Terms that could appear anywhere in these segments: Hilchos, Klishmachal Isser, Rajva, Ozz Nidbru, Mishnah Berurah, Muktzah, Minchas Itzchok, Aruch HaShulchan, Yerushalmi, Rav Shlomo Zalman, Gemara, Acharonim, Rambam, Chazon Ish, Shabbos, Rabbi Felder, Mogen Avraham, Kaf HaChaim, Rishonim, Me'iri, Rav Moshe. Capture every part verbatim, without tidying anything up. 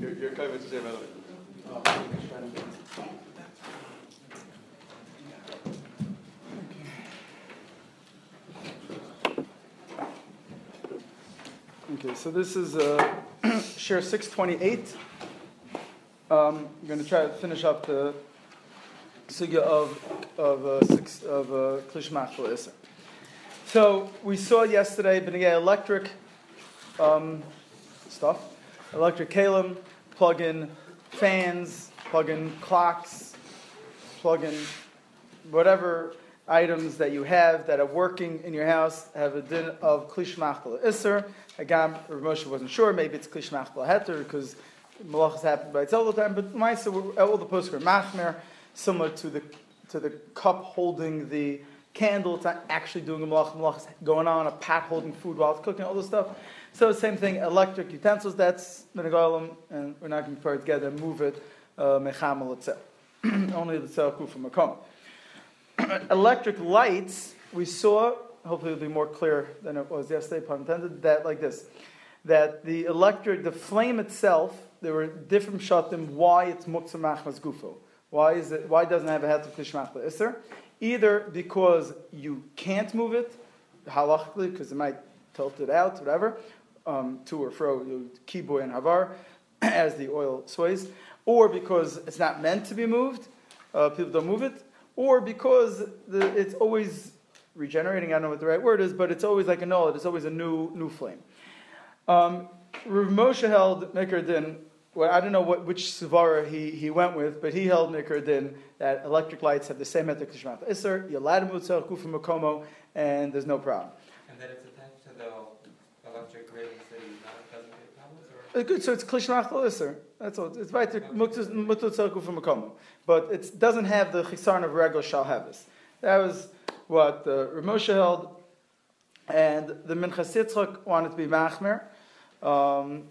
Your, your comments are relevant. Okay, so this is uh, Shir six twenty-eight. Um, I'm going to try to finish up the sugya of of uh, six of uh, Klishmachal Isser. So we saw yesterday, B'nai electric um, stuff, electric kalim, plug-in fans, plug-in clocks, plug-in whatever items that you have that are working in your house have a din of Klishmachal Isser. Again, Rav Moshe wasn't sure. Maybe it's Klishmachal Heter because Malachas happen by itself all the time, but Maisa, all the posts were machmer, similar to the to the cup holding the candle. It's not actually doing a malach. Malachas going on, a pot holding food while it's cooking, all this stuff. So same thing, electric utensils. That's menegalim, and we're not going to put it together. Move it, mechamel itself. Only the tzarku from a kom. Electric lights. We saw. Hopefully, it'll be more clear than it was yesterday. Pun intended. That like this. That the electric, the flame itself, there were different shatim. Why it's muktzah machmas gufo? Why is it? Why doesn't it have a heter klishmachal iser? Either because you can't move it halachically, because it might tilt it out, whatever, um, to or fro, you kiboy and havar, as the oil sways, or because it's not meant to be moved, uh, people don't move it, or because the, it's always regenerating. I don't know what the right word is, but it's always like a null. It's always a new new flame. Um, Rav Moshe held Nikar Din, well, I don't know what, which Svara he, he went with, but he held Nikar Din that electric lights have the same heter Klishmachal Isser, Yaladimutzah, Kufa Makomo, and there's no problem. And that it's attached to the electric grid, so you know it doesn't get problems? Or? Good, so it's Klishmachal Isser. That's all. It's right to Mutzah Kufa Makomo. But it doesn't have the Chisaron of Regel Shal Havis. That was what uh, Rav Moshe held. And the Minchas Itzchok wanted to be machmer. Um,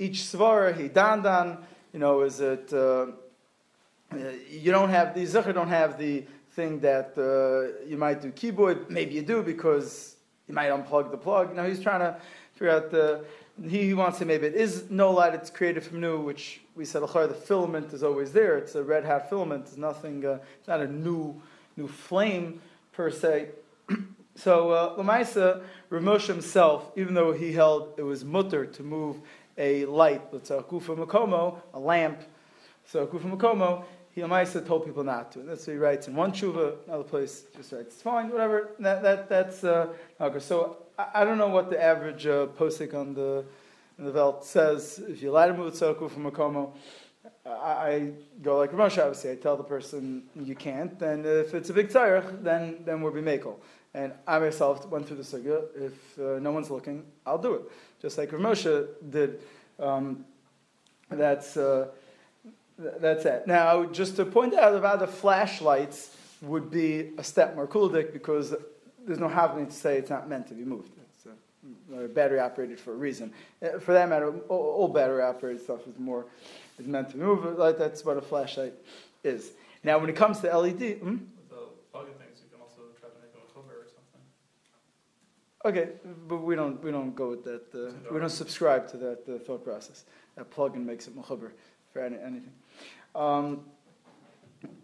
each svara he dandan, you know, is it? Uh, you don't have the zocher don't have the thing that uh, you might do keyboard. Maybe you do because you might unplug the plug. Now he's trying to figure out the. He, he wants to say maybe it is no light. It's created from new, which we said the filament is always there. It's a red hot filament. It's nothing. Uh, it's not a new new flame per se. So uh, Lamaisa, Rav Moshe himself, even though he held it was mutter to move a light, l'tzarkufa makomo, a lamp, l'tzarkufa makomo, he Lamaisa told people not to. And that's what he writes in one tshuva, another place just writes it's fine, whatever. That that that's uh, okay. So I, I don't know what the average uh, posik on the on the velt says. If you lie to move l'tzarkufa makomo, I, I go like Rav Moshe. Obviously, I tell the person you can't. And if it's a big tzarech, then then we'll be mekel. And I myself went through the sugya. If uh, no one's looking, I'll do it. Just like Rav Moshe did. Um, that's uh, th- that's it. Now, just to point out about the flashlights would be a step more kuldik because there's no having to say it's not meant to be moved. It's uh, battery operated for a reason. For that matter, all battery operated stuff is more is meant to move. Like that's what a flashlight is. Now, when it comes to L E D. Hmm? Okay, but we don't we don't go with that. Uh, we don't subscribe to that uh, thought process. That plug-in makes it mechuber for any, anything. Um,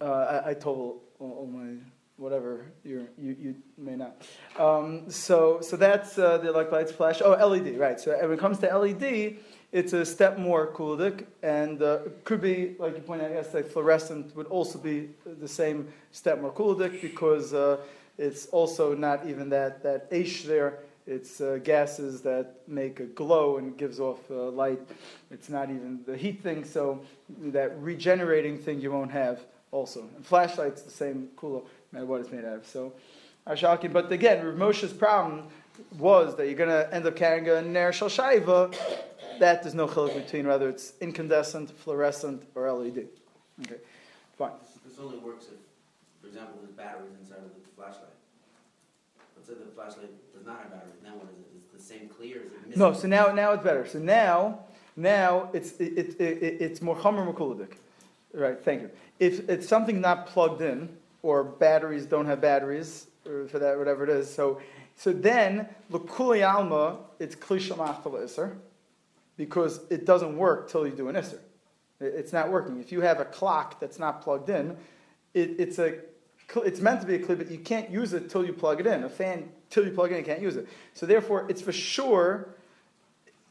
uh, I, I told all, all my whatever you're, you you may not. Um, so so that's uh, the electric lights flash. Oh, L E D, right? So when it comes to L E D, it's a step more kuldik, and uh, it could be like you pointed out yesterday. Fluorescent would also be the same step more kuldik because. Uh, It's also not even that that ash there. It's uh, gases that make a glow and gives off uh, light. It's not even the heat thing. So that regenerating thing you won't have also. And flashlights the same cool no matter what it's made out of. So, Ashalki. But again, Rav Moshe's problem was that you're going to end up carrying a ner shel shaiva. That there's no chiluk between whether it's incandescent, fluorescent, or L E D. Okay, fine. This only works if, for example, there's batteries inside of the flashlight. Let's say the flashlight does not have batteries. Now what is it? Is it the same clear? Is it missing? No, so now now it's better. So now now it's it, it, it, it's more chomer mekulodik. Right, thank you. If it's something not plugged in, or batteries don't have batteries, or for that, whatever it is, so so then, l'kuli alma, it's klishmachal iser. because it doesn't work till you do an isser. It's not working. If you have a clock that's not plugged in, it, it's a it's meant to be a clip, but you can't use it till you plug it in. A fan, till you plug it in, you can't use it. So therefore, it's for sure,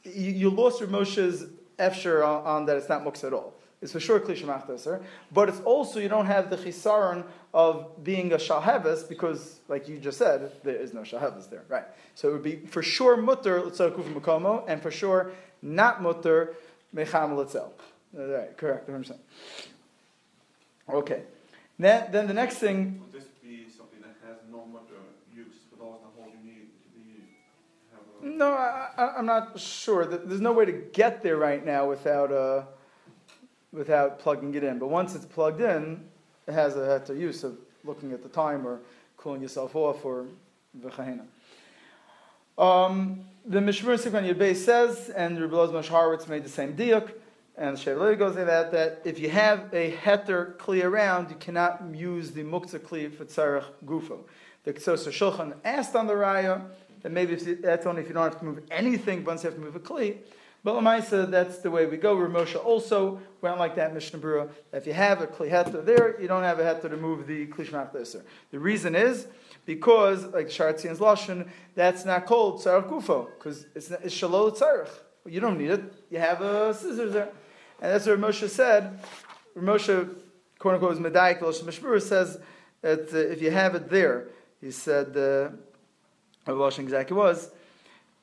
you, you lost Rav Moshe's efshir on, on that it's not muks at all. It's for sure kli shemach taser, but it's also, you don't have the chisaron of being a shalheves, because, like you just said, there is no shalheves there, right? So it would be for sure mutter l'tzal kuv makomo, and for sure not mutter mecham l'tzal. Right, correct, one hundred percent. Okay. Then, then the next thing. Would this be something that has no mutter use, but also not what you need to be? Have a... No, I, I, I'm not sure. There's no way to get there right now without a. Without plugging it in. But once it's plugged in, it has a heter use of looking at the time or cooling yourself off or v'chahena. Um, the Mishmur Sikhan Yudbei says, and Rebbe Elazar Horowitz made the same diuk, and Shevlei goes in that, that if you have a heter kli around, you cannot use the muktzah kli for tzarech gufo. The Ksosar Shulchan asked on the raya, that maybe if you, that's only if you don't have to move anything, but once you have to move a kli. But Lamaisa, that's the way we go. Rav Moshe also went like that, Mishnah Berurah. If you have a Kli Heter there, you don't have a Heter to move the Kli Shemach Iser. The reason is because, like Shartzian's Lashon, that's not called Tzarech Gufo, because it's, it's Shalol Tzarech. You don't need it. You have a scissors there. And that's what Rav Moshe said. Rav Moshe, quote unquote, was Medayik. Mishnah Berurah says that uh, if you have it there, he said, uh, I was watching exactly what it was,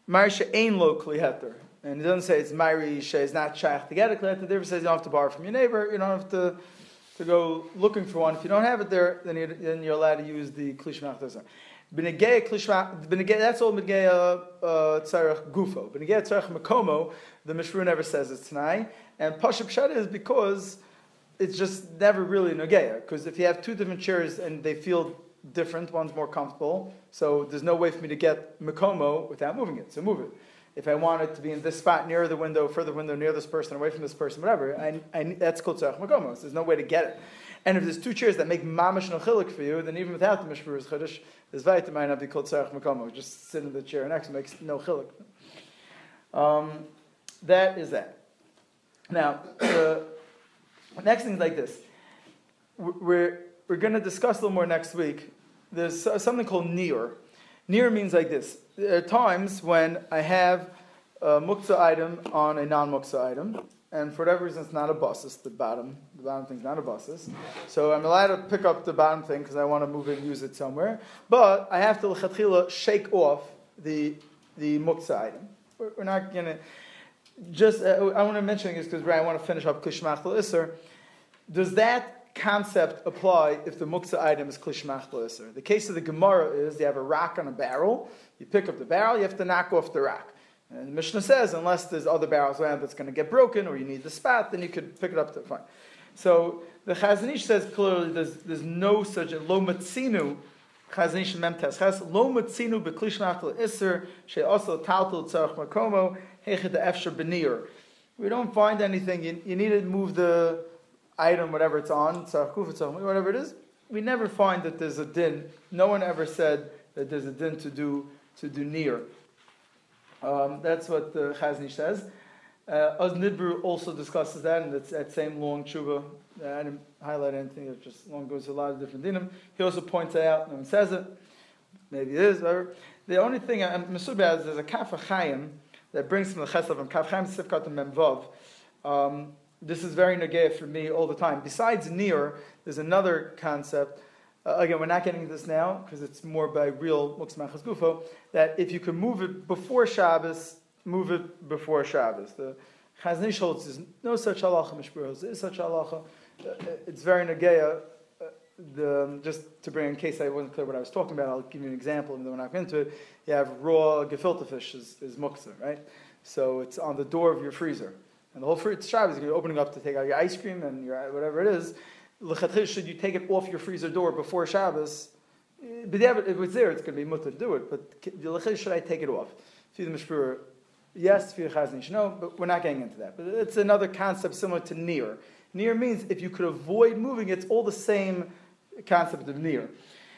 Marisha Ein Lo Kli Heter. And he doesn't say it's Me'iri, it's not shaykh to get a kli heter. The difference says you don't have to borrow from your neighbor. You don't have to, to go looking for one. If you don't have it there, then you're, then you're allowed to use the kli shemach taser. B'negei kli shemach, that's all b'negei tzarech gufo. B'negei tzarech makomo, the Mishmur never says it's t'nai. And pasha pshat is because it's just never really negei. Because if you have two different chairs and they feel different, one's more comfortable, so there's no way for me to get makomo without moving it. So move it. If I want it to be in this spot, near the window, further window, near this person, away from this person, whatever, I, I, that's called tzarech makomos. There's no way to get it. And if there's two chairs that make mamash no chiluk for you, then even without the mishmur's chiddush, this vayit might not be called tzarech makomos. Just sit in the chair next, makes no chiluk. Um, that is that. Now, the next thing is like this. We're we're going to discuss a little more next week. There's something called nior. Nior means like this. There are times when I have a muktzah item on a non-muktzah item, and for whatever reason it's not a basis, the bottom, the bottom thing's not a basis. So I'm allowed to pick up the bottom thing because I want to move it and use it somewhere, but I have to l'chatchila shake off the the muktzah item. We're, we're not going to, just, uh, I want to mention this because I want to finish up Kli Shemach L'Isser. Does that concept apply if the muktzah item is Kli Shemach L'Isser? The case of the Gemara is you have a rock on a barrel. You pick up the barrel, you have to knock off the rock. And the Mishnah says, unless there's other barrels around that's going to get broken, or you need the spot, then you could pick it up to fine. So the Chazon Ish says clearly there's, there's no such a lo matzinu. Chazon Ish mem tes ches lo matzinu b'kli shemach l'isser she also taltul tzarech makomo hechid efshar b'nior. We don't find anything. You, you need to move the item, whatever it's on, tzarech kufa tzarech whatever it is. We never find that there's a din. No one ever said that there's a din to do. To do near. Um, that's what the Chazon Ish says. Uh, Ozz Nidbru also discusses that, and that's that same long tshuva. I didn't highlight anything, it just long goes to a lot of different dinim. He also points it out, no one says it. Maybe it is, whatever. The only thing I'm mesur about is there's a Kaf HaChaim that brings from the Chesav, Kaf HaChaim Sifkat and Memvav. Um, this is very negea for me all the time. Besides near, there's another concept. Uh, again, we're not getting into this now because it's more by real Muks Machas Gufo, that if you can move it before Shabbos, move it before Shabbos. The Chazon Ish holds there's no such halacha, Mishmur holds there is such halacha. Uh, it's very negea. Uh, the, um, just to bring in case I wasn't clear what I was talking about, I'll give you an example, and then we're not going into it. You have raw gefilte fish is, is muktzah, right? So it's on the door of your freezer. And the whole fr- it's Shabbos, you're opening up to take out your ice cream and your whatever it is. Should you take it off your freezer door before Shabbos? But if it's there, it's going to be mutter to do it. But should I take it off? For the Mishpura, yes. For the Chazon Ish, no. But we're not getting into that. But it's another concept similar to near. Near means if you could avoid moving, it's all the same concept of near.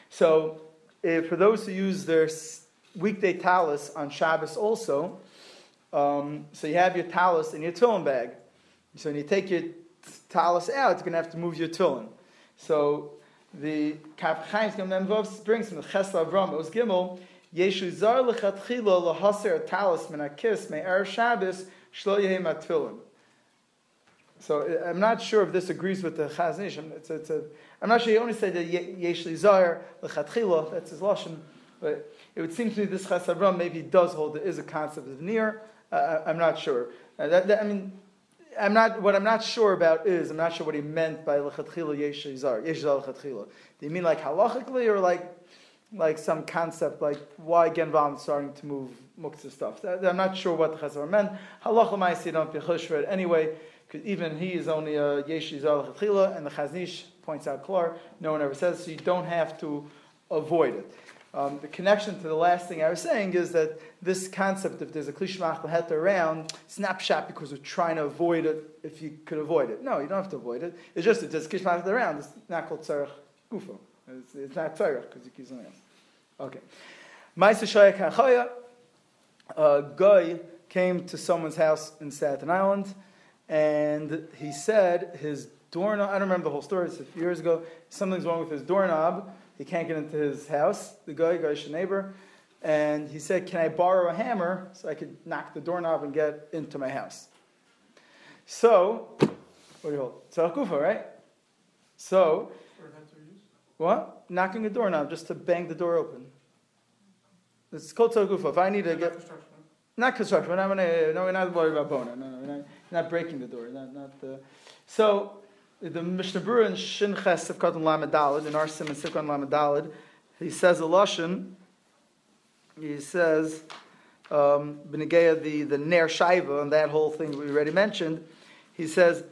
So if, for those who use their weekday talis on Shabbos also, Um, so you have your talus in your tefillin bag. So when you take your talus out, you're going to have to move your tefillin. So the Kaf HaChaim from Nemvov brings from the Chesed Avram, Oz Gimel, Yeshu zar lechatchila lahaser talus min akis me'er Shabbos shlo yehem atfilin. So I'm not sure if this agrees with the Chazon Ish. It's, it's a, I'm not sure. He only said that yesh li zar lechatchila. That's his lashon. But it would seem to me this Chesed Avram maybe does hold it is a concept of near. Uh, I'm not sure. Uh, that, that, I mean, I'm not. What I'm not sure about is I'm not sure what he meant by lechatchila yesh li zar yesh zar lechatchila. Do you mean like halachically or like? Like some concept, like why Genvam is starting to move muktzah stuff. I'm not sure what the Chazar meant. Halacha ma'aseh don't be chush for it anyway, because even he is only a yesh yizar l'chatchila, and the Chazon Ish points out klar, no one ever says it, so you don't have to avoid it. Um, the connection to the last thing I was saying is that this concept, if there's a klishmach l'het around, snapshot because we're trying to avoid it, if you could avoid it. No, you don't have to avoid it. It's just if there's klishmach around, it's not called tzarech gufo. It's, it's not tzarech because you keep something else. Okay. Ma'aseh Shaya Kachaya, a guy came to someone's house in Staten Island, and he said his doorknob, I don't remember the whole story, it's a few years ago, something's wrong with his doorknob. He can't get into his house, the guy, guy's neighbor, and he said, can I borrow a hammer so I could knock the doorknob and get into my house? So, what do you hold? Tzarech Gufa, right? So, what? Knocking a doorknob just to bang the door open. It's called tzarech gufa. If I need to get construction. Not construction, not gonna, no, we're not worried about bona. No, no, we're not, not breaking the door. Not, not uh, so the Mishnah Berurah in Shin Ches Sifkat and Lamed Daled in Arsim and Sifkat and Lamed Daled, he says a lashon. He says um, b'negeya the the ner shaiva and that whole thing we already mentioned. He says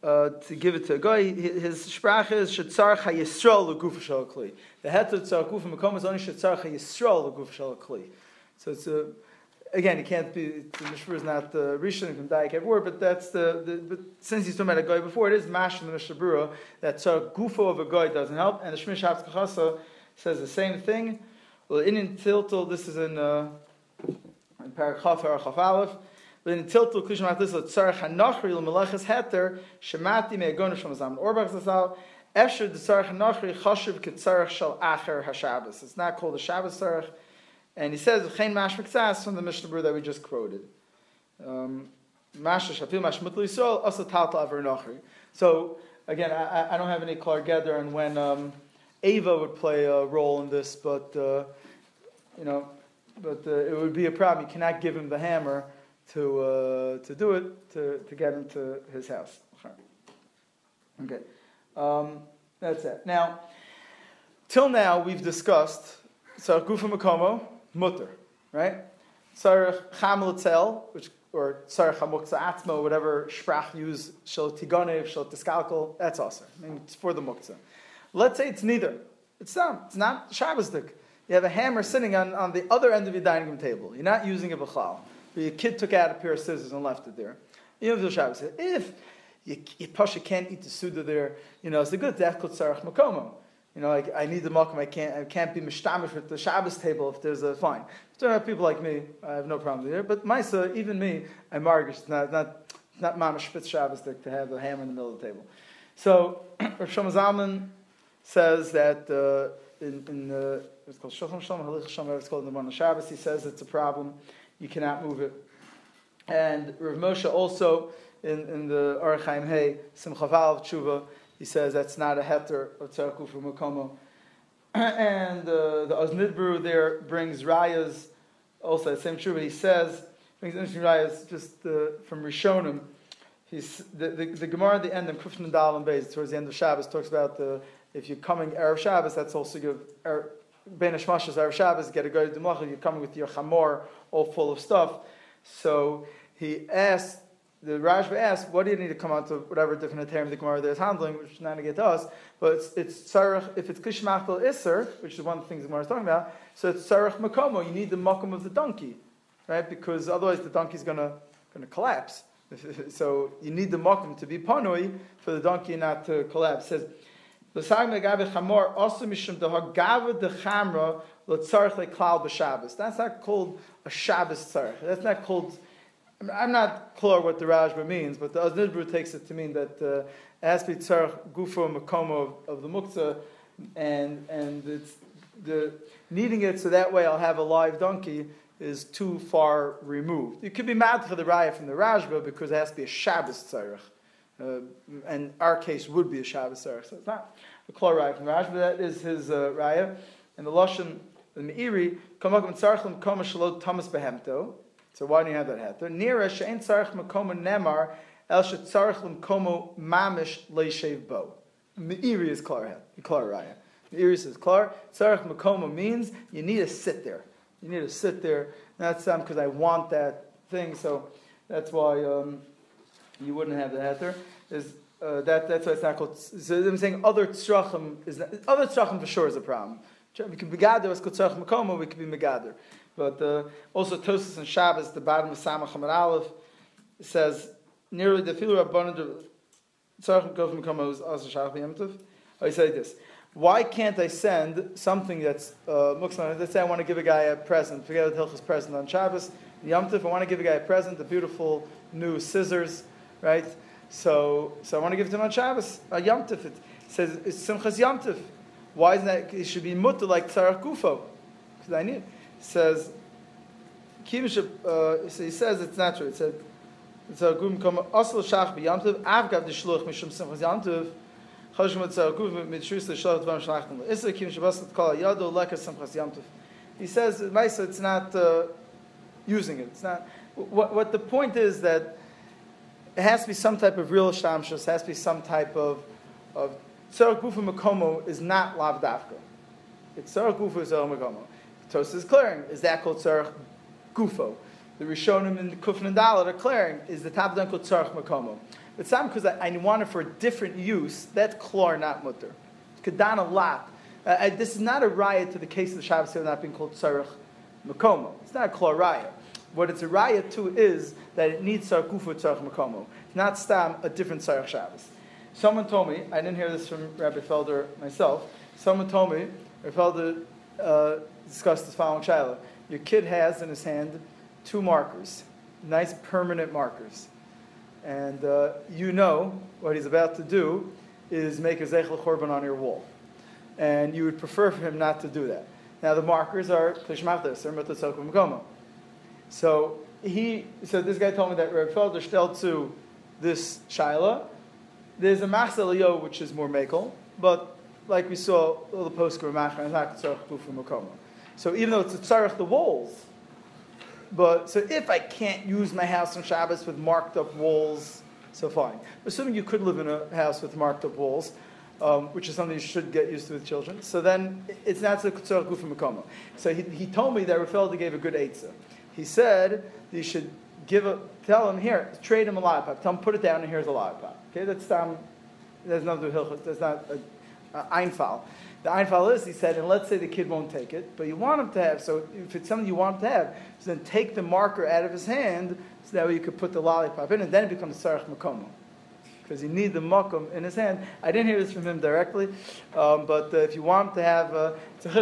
uh, to give it to a guy. His sprach is shetzarach hayisrael leguf shel kli. The heter tzarech gufa makom is only shetzarach hayisrael leguf shel kli. So it's a, again, it can't be, the Mishnah is not the uh, Rishonim from Daik every word, but that's the, the but since he's talking about a guy before, it is mash in the Mishnah Berurah that tzarech gufa of a guy doesn't help, and the Shmish Habz Kachasa says the same thing. Well, in in tiltal, this is in uh, in Parakhaf or Chaf Aleph. Then tiltul klishim atlisla tzarech hanachri l'meleches heter shemati me'agonu shemazam orbach zasal efshir tzarech hanachri chashiv k'tzarech shel acher hashabbos. It's not called a Shabbos tzarech, and he says v'chein mashmak zas from the Mishnah Berurah that we just quoted. Masha shafil mashmutli yisrael also taltal aver nachri. So again, I, I don't have any clear gather on when um, Ava would play a role in this, but uh, you know, but uh, it would be a problem. You cannot give him the hammer to uh, to do it, to, to get into his house. Okay, um, that's it. Now, till now we've discussed tzarech gufa makomo, mutter, right? Tzarech cham l'tzel, which or tzarech hamuktzah atzmo, whatever sprach use shel tiganev, shel tiskalkal, that's also. I mean, it's for the muktzah. Let's say it's neither. It's not. It's not Shabbosdik. You have a hammer sitting on, on the other end of your dining room table. You're not using it b'chlal. Your kid took out a pair of scissors and left it there. You know, Shabbos. If you, you pasha can't eat the suda there, you know, it's a good death called tzarech makomo. You know, like, I need the makom. I can't. I can't be mishtamish with the Shabbos table if there's a fine. If there are people like me, I have no problem there. But mysa, even me, I'm arguing. It's not not it's not mamash fitz Shabbos to have a hammer in the middle of the table. So Rav Shlomo Zalman says that uh, in in uh, it's called shochem shalom halich shalom. It's called in the morning of Shabbos. He says it's a problem. You cannot move it. And Rav Moshe also, in, in the Aruch HaChaim Simcha Vav Tshuva, he says that's not a heter of tzarech gufa makomo. And uh, the Ozz Nidbru there brings rayas, also the same tshuva. He says, brings interesting rayas just uh, from Rishonim. He's, the, the, the Gemara at the end of Kuf Nun Daled Beis, towards the end of Shabbos, talks about the, if you're coming Erev Shabbos, that's also give Erev Ben Hashmashas Erev Shabbos, get a goy d'malacha, you're coming with your chamor, all full of stuff. So he asked, the Rajva asked, what do you need to come out to whatever different heterim the Gemara there is handling, which is not going to get to us, but it's, it's tzarech, if it's klishmachtel iser, which is one of the things the Gemara is talking about, so it's tzarech makomo, you need the makom of the donkey, right? Because otherwise the donkey is going to going to collapse. So you need the makom to be panui for the donkey not to collapse. It says, that's not called a Shabbos tzarech. That's not called I mean, I'm not clear what the Rajva means, but the Ozz Nidbru takes it to mean that uh, it has to be tzarech gufo makomo of the muktzah, and and it's the needing it so that way I'll have a live donkey is too far removed. It could be mad for the raya from the Rajva because it has to be a Shabbos tzarech. Uh, and our case would be a Shabbos tzarech. So it's not a clear raya from the Rajva. That is his uh, raya. And the Lashon, the Me'iri, kamakum tzarech l'makom shalot tamas behemto. So why do you have that hat there? Nira she'en tzarech makomo nemar el she'tzarech l'makomo mamish le'shev bo. Me'iri is klar hat. Klar raya. Me'iri says klar. Tzarech makomo means you need to sit there. You need to sit there. Not some because I want that thing. So that's why um, you wouldn't have the hat there. Is uh, that that's why it's not called. So I'm saying other tzrachim is not, other tzrachim for sure is a problem. We can megader. It's called tzrach makomo. We can be megader. But uh, also Tosas and Shabbos, the bottom of Samach Hamad Aleph says nearly the filu rabbanon tzrach makomo makomo is also shach b'yemtiv. I say this. Why can't I send something that's uh, mukslan? Let's say I want to give a guy a present. Forget the Hilchos present on Shabbos. Yom Tov, I want to give a guy a present, the beautiful new scissors, right? So, so I want to give it to him on Shabbos. Uh, Yom Tov, it says it's Simchas Yom Tov. Why isn't that? It should be mutter like tzarech gufo, because I need it. It says, uh, so he says it's not true. It said, it's a gum come asl shach be Yom Tov. I've got the shluch mishum Simchas Yom Tov. He says, it's not uh, using it. It's not. What, what the point is that it has to be some type of real shamshus. It has to be some type of of tzarech gufo makomo is not lav davka. It's tzarech gufo tzarech makomo. Tosas is clearing. Is that called tzarech gufo? The Rishonim and the Kufn and Dalet are clearing. Is the top done called tzarech makomo? But some because I, I want it for a different use, that's klor, not mutter. Kedan a lot. Uh, I, this is not a raya to the case of the Shabbos Seder not being called tzarech makomo. It's not a klor raya. What it's a raya to is that it needs tzarech gufo tzarech makomo. It's not stam a different tzarech Shabbos. Someone told me, I didn't hear this from Rabbi Felder myself, someone told me, Rabbi Felder uh, discussed this following shiloh. Your kid has in his hand two markers, nice permanent markers. And uh, you know what he's about to do is make a zeichel korban on your wall. And you would prefer for him not to do that. Now the markers are So he, so this guy told me that Rabbi Felder shtel to this shaila. There's a masaliyo which is more makel, but like we saw the post Machna, it's not tzarech gufo makomo. So even though it's a tzarech the walls. But so if I can't use my house on Shabbos with marked up walls, so fine. Assuming you could live in a house with marked up walls, um, which is something you should get used to with children, so then it's not so tzarech gufo makomo. So he, he told me that Rav Felder gave a good eitzah. He said you should give a, tell him here, trade him a lollipop. Tell him put it down and here's a lollipop. Okay, that's um, that's not the hilchos. That's not a, a einfall. The Einfall is, he said, and let's say the kid won't take it, but you want him to have, so if it's something you want him to have, so then take the marker out of his hand, so that way you could put the lollipop in, and then it becomes tzarech makomo. Because you need the makom in his hand. I didn't hear this from him directly, um, but uh, if you want him to have, uh,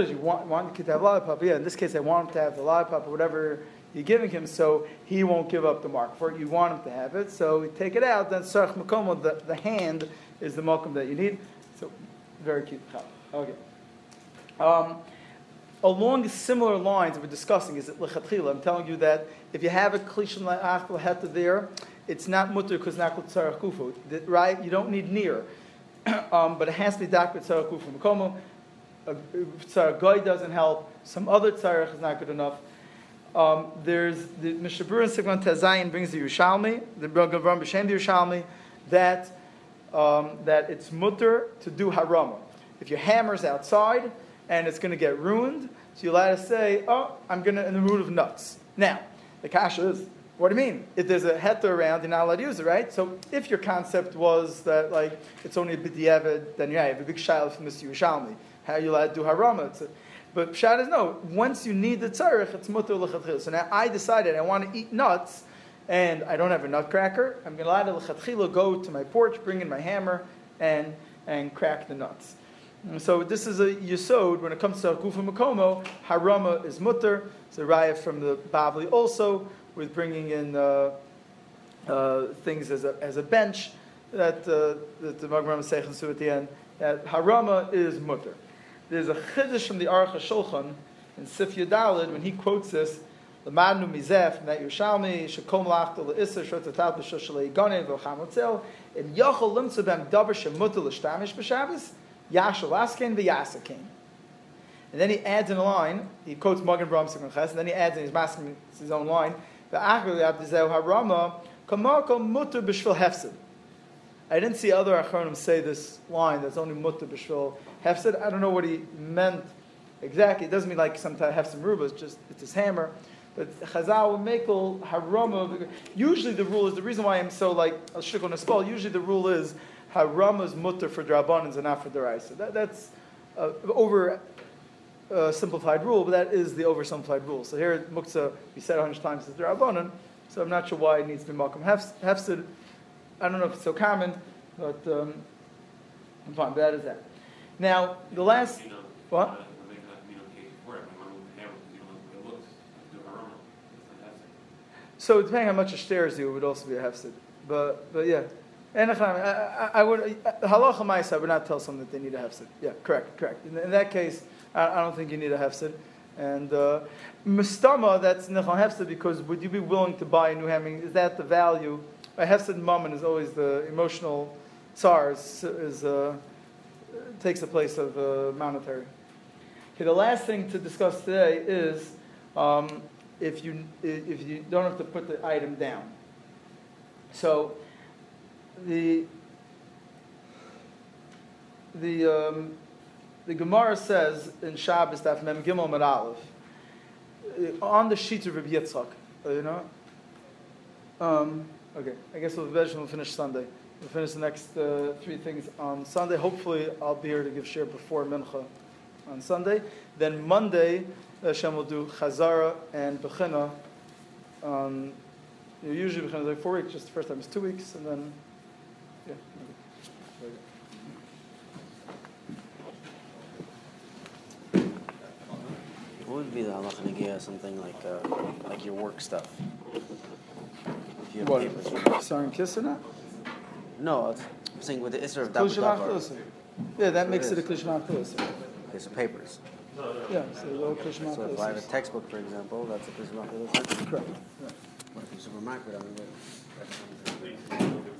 you want, want the kid to have a lollipop, yeah, in this case I want him to have the lollipop, or whatever you're giving him, so he won't give up the mark for it. You want him to have it, so you take it out, then tzarech makomo, the, the hand is the makom that you need. So, very cute. Okay. Um, along similar lines we're discussing is it lechatchila. I'm telling you that if you have a klishim le'ach l'heta there, it's not mutter because not called tzarech gufo. Right? You don't need near, um, but it has to be dak with tzarech gufo makomo. Tzarech goy doesn't help. Some other tzarech is not good enough. Um, there's the Mishnah Berurah Sigmon Tezayin brings the Yerushalmi, the Rambam B'Shem the Yerushalmi, that um, that it's mutter to do harama. If your hammer's outside and it's going to get ruined, so you'll have to say, oh, I'm going to in the mood of nuts. Now, the kasha is, what do you mean? If there's a heter around, you're not allowed to use it, right? So if your concept was that, like, it's only a b'diavad, then yeah, you have a big shayla from Mister Yerushalmi. How are you allowed to do harama? It's a, but pshat is, no, once you need the tzarech, it's mutter l'chatchil. So now I decided I want to eat nuts, and I don't have a nutcracker. I'm going to allow the l'chatchil go to my porch, bring in my hammer, and, and crack the nuts. So this is a yesod when it comes to gufo makomo. Harama is mutter. It's a raya from the Bavli also with bringing in uh, uh, things as a as a bench that, uh, that the Mogen Avraham says Seichen at the end that harama is mutter. There's a chiddush from the Aruch HaShulchan in Sif Yudalid when he quotes this. L'manu mizeh from that Yerushalmi shekom lachto le'isser shrotatat b'shoshalei ganev v'chamotzil in yachol limtzu b'em davar shemutu l'shtamish b'shabbos yashal askein v'yasakein. And then he adds in a line. He quotes Mogen Avraham Sikon, and then he adds in his masking his own line. I didn't see other Acharonim say this line. That's only mutter b'shvil hefsed. I don't know what he meant exactly. It doesn't mean like sometimes have some rubas. It's just it's his hammer. But Chazal Mekel Harama. Usually the rule is the reason why I'm so like shikon espal. Usually the rule is Harama is mutter for drabanans and not for deraisa. That, that's uh, over. Uh, simplified rule, but that is the oversimplified rule. So here, Muktzah, we said a hundred times, is Derabanan, so I'm not sure why it needs to be Malcolm Hefsid. I don't know if it's so common, but um, I'm fine, but that is that. Now, the last... You know, what? Uh, so depending on how much a shteirs you, it would also be a Hefsid. But, but yeah. And I, I, I would... Halacha Maisa, I would not tell someone that they need a Hefsid. Yeah, correct, correct. In, in that case... I don't think you need a hefsid. And uh, mustama, that's nechal hefsid, because would you be willing to buy a new hammer? Is that the value? A hefsid mammon is always the emotional tsar, is, is, uh, takes the place of uh, monetary. Okay, the last thing to discuss today is um, if you if you don't have to put the item down. So the the um, The Gemara says in Shabbos Daf Mem Gimel Mid Aleph on the sheet of Rabbi Yitzchak, you know. Um, okay, I guess we'll, we'll finish Sunday. We'll finish the next uh, three things on Sunday. Hopefully, I'll be here to give share before Mincha on Sunday. Then Monday, Hashem will do Chazara and Bechina. Um, usually Bechina is like four weeks. Just the first time it's two weeks, and then yeah. Okay. What would be the halacha negiah? Something like uh, like your work stuff. If you have what? Papers. Sarin kiss or not? No, I'm saying with the isser of davar davar. Yeah, that so makes it, it a klishmach isser. Okay, so papers. Yeah, so low klishmach. So if I have a textbook, for example, that's a klishmach isser. Correct. What if you supermarket? I mean, that's something.